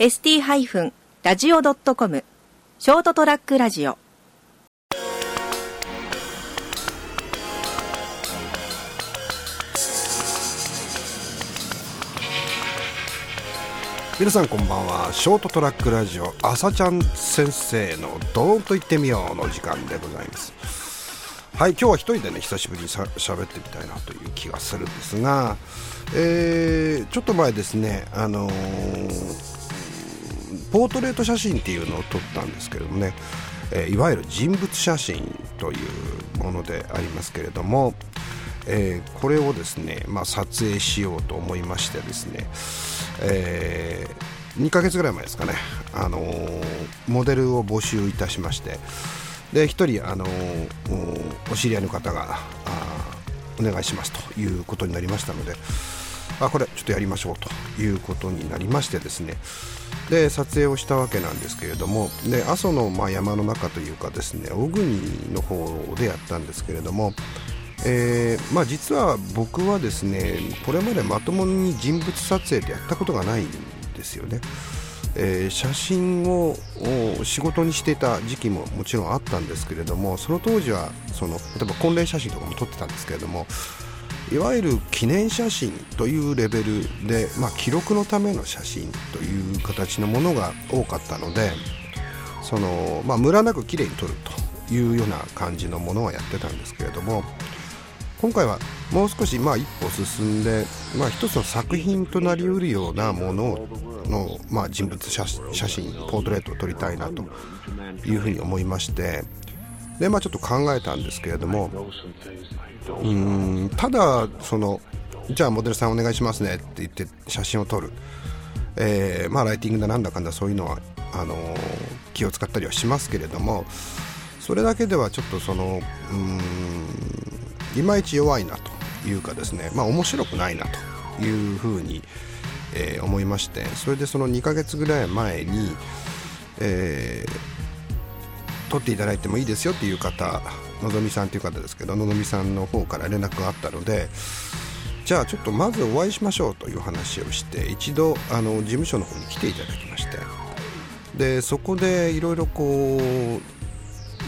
st-radio.com ショートトラックラジオ。皆さんこんばんは。ショートトラックラジオ、朝ちゃん先生のドーンと言ってみようの時間でございます。はい、今日は一人でね、久しぶりに喋ってみたいなという気がするんですが、ちょっと前ですね、ポートレート写真っていうのを撮ったんですけれどもね、いわゆる人物写真というものでありますけれども、これをですね、撮影しようと思いましてですね、2ヶ月ぐらい前ですかね、モデルを募集いたしまして、で1人、お知り合いの方がお願いしますということになりましたので、これちょっとやりましょうということになりましてですね、で撮影をしたわけなんですけれども、で阿蘇の山の中というかですね、小国の方でやったんですけれども、実は僕はですね、これまでまともに人物撮影でやったことがないんですよね。写真を仕事にしていた時期ももちろんあったんですけれども、その当時は例えば婚礼写真とかも撮ってたんですけれども、いわゆる記念写真というレベルで、記録のための写真という形のものが多かったので、ムラなく綺麗に撮るというような感じのものはやってたんですけれども、今回はもう少し一歩進んで、一つの作品となり得るようなものの、人物写真ポートレートを撮りたいなというふうに思いまして、でちょっと考えたんですけれども、ただじゃあモデルさんお願いしますねって言って写真を撮る、ライティングだなんだかんだそういうのは気を使ったりはしますけれども、それだけではちょっといまいち弱いなというかですね、面白くないなというふうに、思いまして、それで2ヶ月ぐらい前に、撮っていただいてもいいですよっていう方、のぞみさんという方ですけど、のぞみさんの方から連絡があったので、じゃあちょっとまずお会いしましょうという話をして、一度事務所の方に来ていただきまして、でそこでいろいろの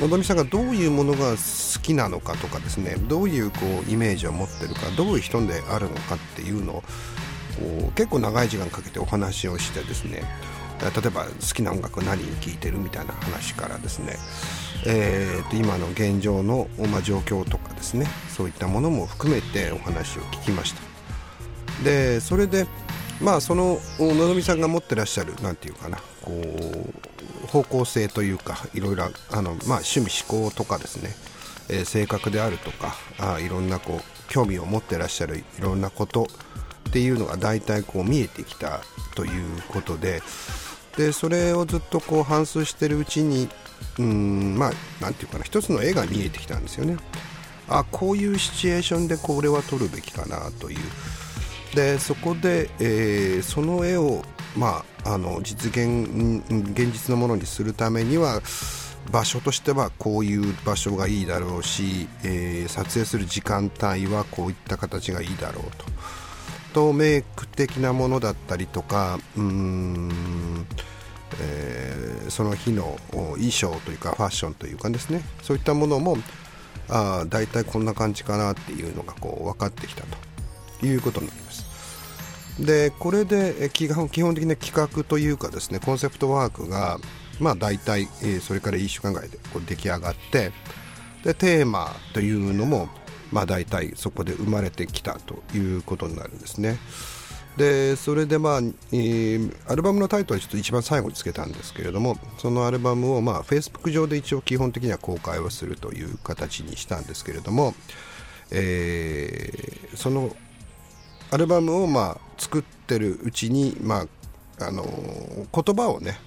ぞみさんがどういうものが好きなのかとかですね、どういうイメージを持ってるか、どういう人であるのかっていうのを結構長い時間かけてお話をしてですね、例えば好きな音楽何聴いてるみたいな話からですね、今の現状の、状況とかですね、そういったものも含めてお話を聞きました。でそれでのぞみさんが持ってらっしゃるなんていうかな、方向性というか、いろいろ趣味思考とかですね、性格であるとか、いろんな興味を持ってらっしゃるいろんなことっていうのが大体見えてきたということで、でそれをずっと反芻してるうちに、なんていうかな、一つの絵が見えてきたんですよね。こういうシチュエーションでこれは撮るべきかなという。でそこで、その絵を、現実のものにするためには、場所としてはこういう場所がいいだろうし、撮影する時間帯はこういった形がいいだろうと、メイク的なものだったりとか、その日の衣装というかファッションというかですね、そういったものもだいたいこんな感じかなっていうのが分かってきたということになります。でこれで基本的な企画というかですね、コンセプトワークがだいたいそれから1週間ぐらいで出来上がって、でテーマというのもだいたいそこで生まれてきたということになるんですね。でそれでアルバムのタイトルはちょっと一番最後につけたんですけれども、そのアルバムをFacebook 上で一応基本的には公開をするという形にしたんですけれども、そのアルバムを作ってるうちに、言葉をね、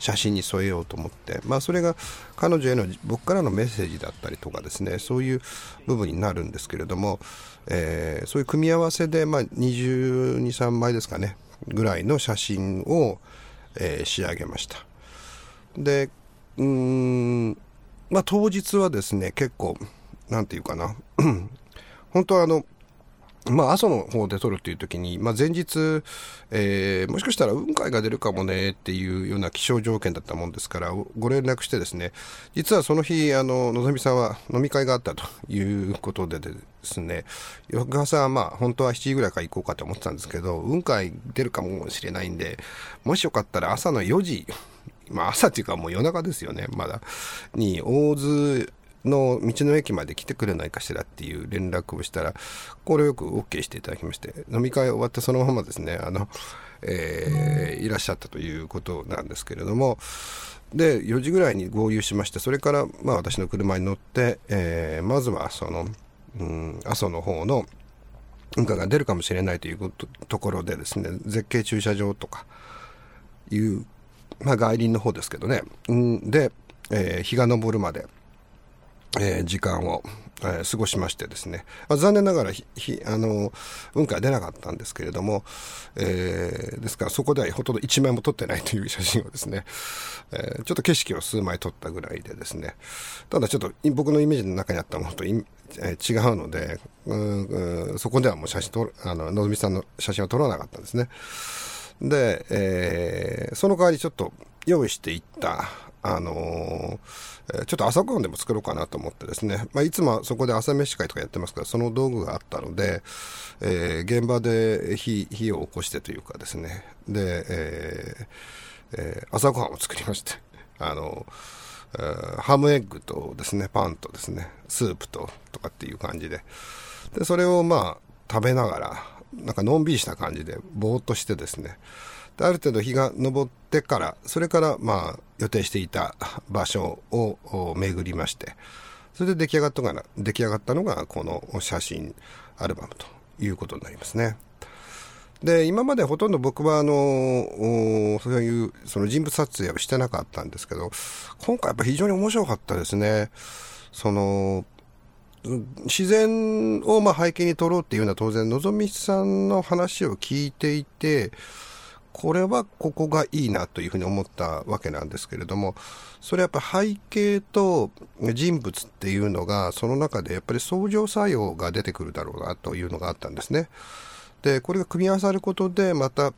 写真に添えようと思って、それが彼女への僕からのメッセージだったりとかですね、そういう部分になるんですけれども、そういう組み合わせで、22、3枚ですかねぐらいの写真を、仕上げました。で当日はですね、結構なんていうかな本当阿蘇の方で撮るっていう時に、前日、もしかしたら雲海が出るかもねっていうような気象条件だったもんですから、ご連絡してですね、実はその日、のぞみさんは飲み会があったということでですね、翌朝は本当は7時ぐらいから行こうかと思ってたんですけど、雲海出るかもしれないんで、もしよかったら朝の4時、朝っていうかもう夜中ですよね、まだ、に大津の道の駅まで来てくれないかしらっていう連絡をしたら、これよく OK していただきまして、飲み会終わってそのままですね、いらっしゃったということなんですけれども、で4時ぐらいに合流しまして、それから私の車に乗って、まずはその阿蘇の方の雲海が出るかもしれないというところでですね、絶景駐車場とかいう、外輪の方ですけどね、で、日が昇るまで時間を、過ごしましてですね、残念ながら雲海出なかったんですけれども、ですからそこではほとんど一枚も撮ってないという写真をですね、ちょっと景色を数枚撮ったぐらいでですね、ただちょっと僕のイメージの中にあったものと違うので、そこではもうのぞみさんの写真は撮らなかったんですね。で、その代わりちょっと用意していったちょっと朝ごはんでも作ろうかなと思ってですね、いつもそこで朝飯会とかやってますから、その道具があったので、現場で火を起こしてというかですね、で、朝ごはんを作りまして、ハムエッグとですね、パンとですね、スープとかっていう感じで、それを食べながらのんびりした感じでぼーっとしてですね、ある程度日が昇ってから、それから予定していた場所を巡りまして、それで出来上がったのがこの写真アルバムということになりますね。で、今までほとんど僕はそういうその人物撮影をしてなかったんですけど、今回非常に面白かったですね。その自然を背景に撮ろうっていうのは、当然のぞみさんの話を聞いていて、これはここがいいなというふうに思ったわけなんですけれども、それやっぱり背景と人物っていうのがその中でやっぱり相乗作用が出てくるだろうなというのがあったんですね。で、これが組み合わさることでまた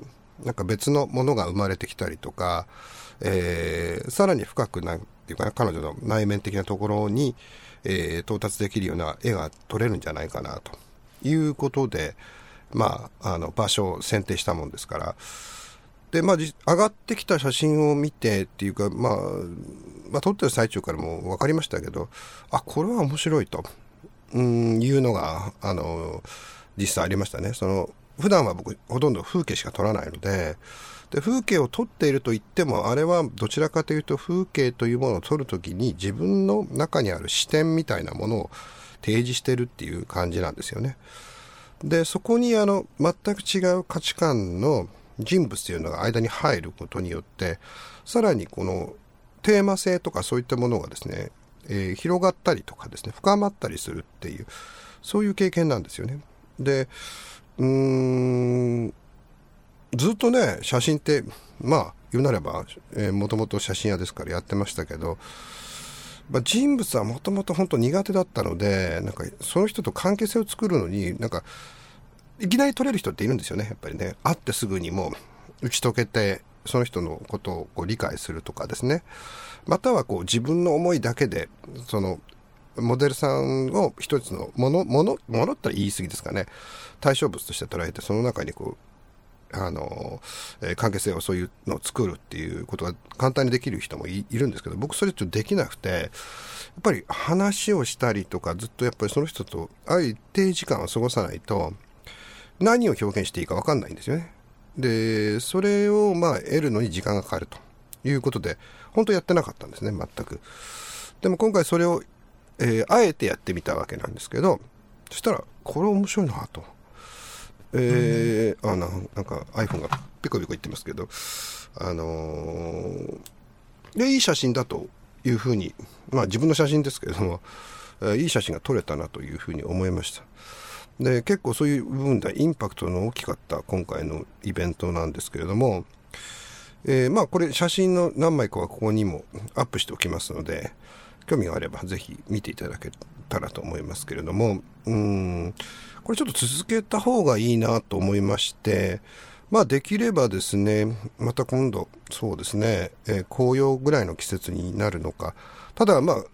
別のものが生まれてきたりとか、さらに深くなんていうかな、彼女の内面的なところに、到達できるような絵が撮れるんじゃないかなということで、場所を選定したもんですから。で、上がってきた写真を見てっていうか、撮ってる最中からも分かりましたけど、これは面白いというのが、実際ありましたね。普段は僕、ほとんど風景しか撮らないので、風景を撮っていると言っても、あれはどちらかというと、風景というものを撮るときに、自分の中にある視点みたいなものを提示してるっていう感じなんですよね。で、そこに全く違う価値観の人物というのが間に入ることによって、さらにこのテーマ性とかそういったものがですね、広がったりとかですね、深まったりするっていう、そういう経験なんですよね。で、ずっとね、写真って言うなれば、もともと写真屋ですからやってましたけど、人物はもともと本当苦手だったので、その人と関係性を作るのにいきなり撮れる人っているんですよね、やっぱりね。会ってすぐにもう打ち解けて、その人のことを理解するとかですね。または自分の思いだけで、モデルさんを一つのものったら言い過ぎですかね。対象物として捉えて、その中に関係性をそういうのを作るっていうことが簡単にできる人もいるんですけど、僕それちょっとできなくて、やっぱり話をしたりとか、ずっとやっぱりその人と一定時間を過ごさないと、何を表現していいか分かんないんですよね。で、それを得るのに時間がかかるということで、本当やってなかったんですね、全く。でも今回それを、あえてやってみたわけなんですけど、そしたらこれ面白いなと、iPhone がピコピコ言ってますけど、いい写真だというふうに、自分の写真ですけれども、いい写真が撮れたなというふうに思いました。で、結構そういう部分ではインパクトの大きかった今回のイベントなんですけれども、これ写真の何枚かはここにもアップしておきますので、興味があればぜひ見ていただけったらと思いますけれども、これちょっと続けた方がいいなと思いまして、まあできればですね、また今度そうですね、紅葉ぐらいの季節になるのか、ただまあ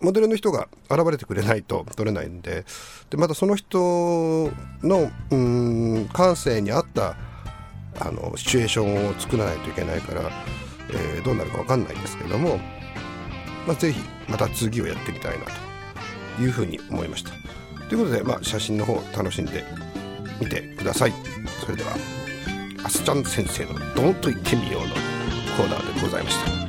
モデルの人が現れてくれないと撮れないんで、でまたその人の感性に合ったシチュエーションを作らないといけないから、どうなるか分かんないんですけれども、まあ、ぜひまた次をやってみたいなというふうに思いました。ということで、まあ、写真の方楽しんでみてください。それではあすちゃん先生のドーンと言ってみようのコーナーでございました。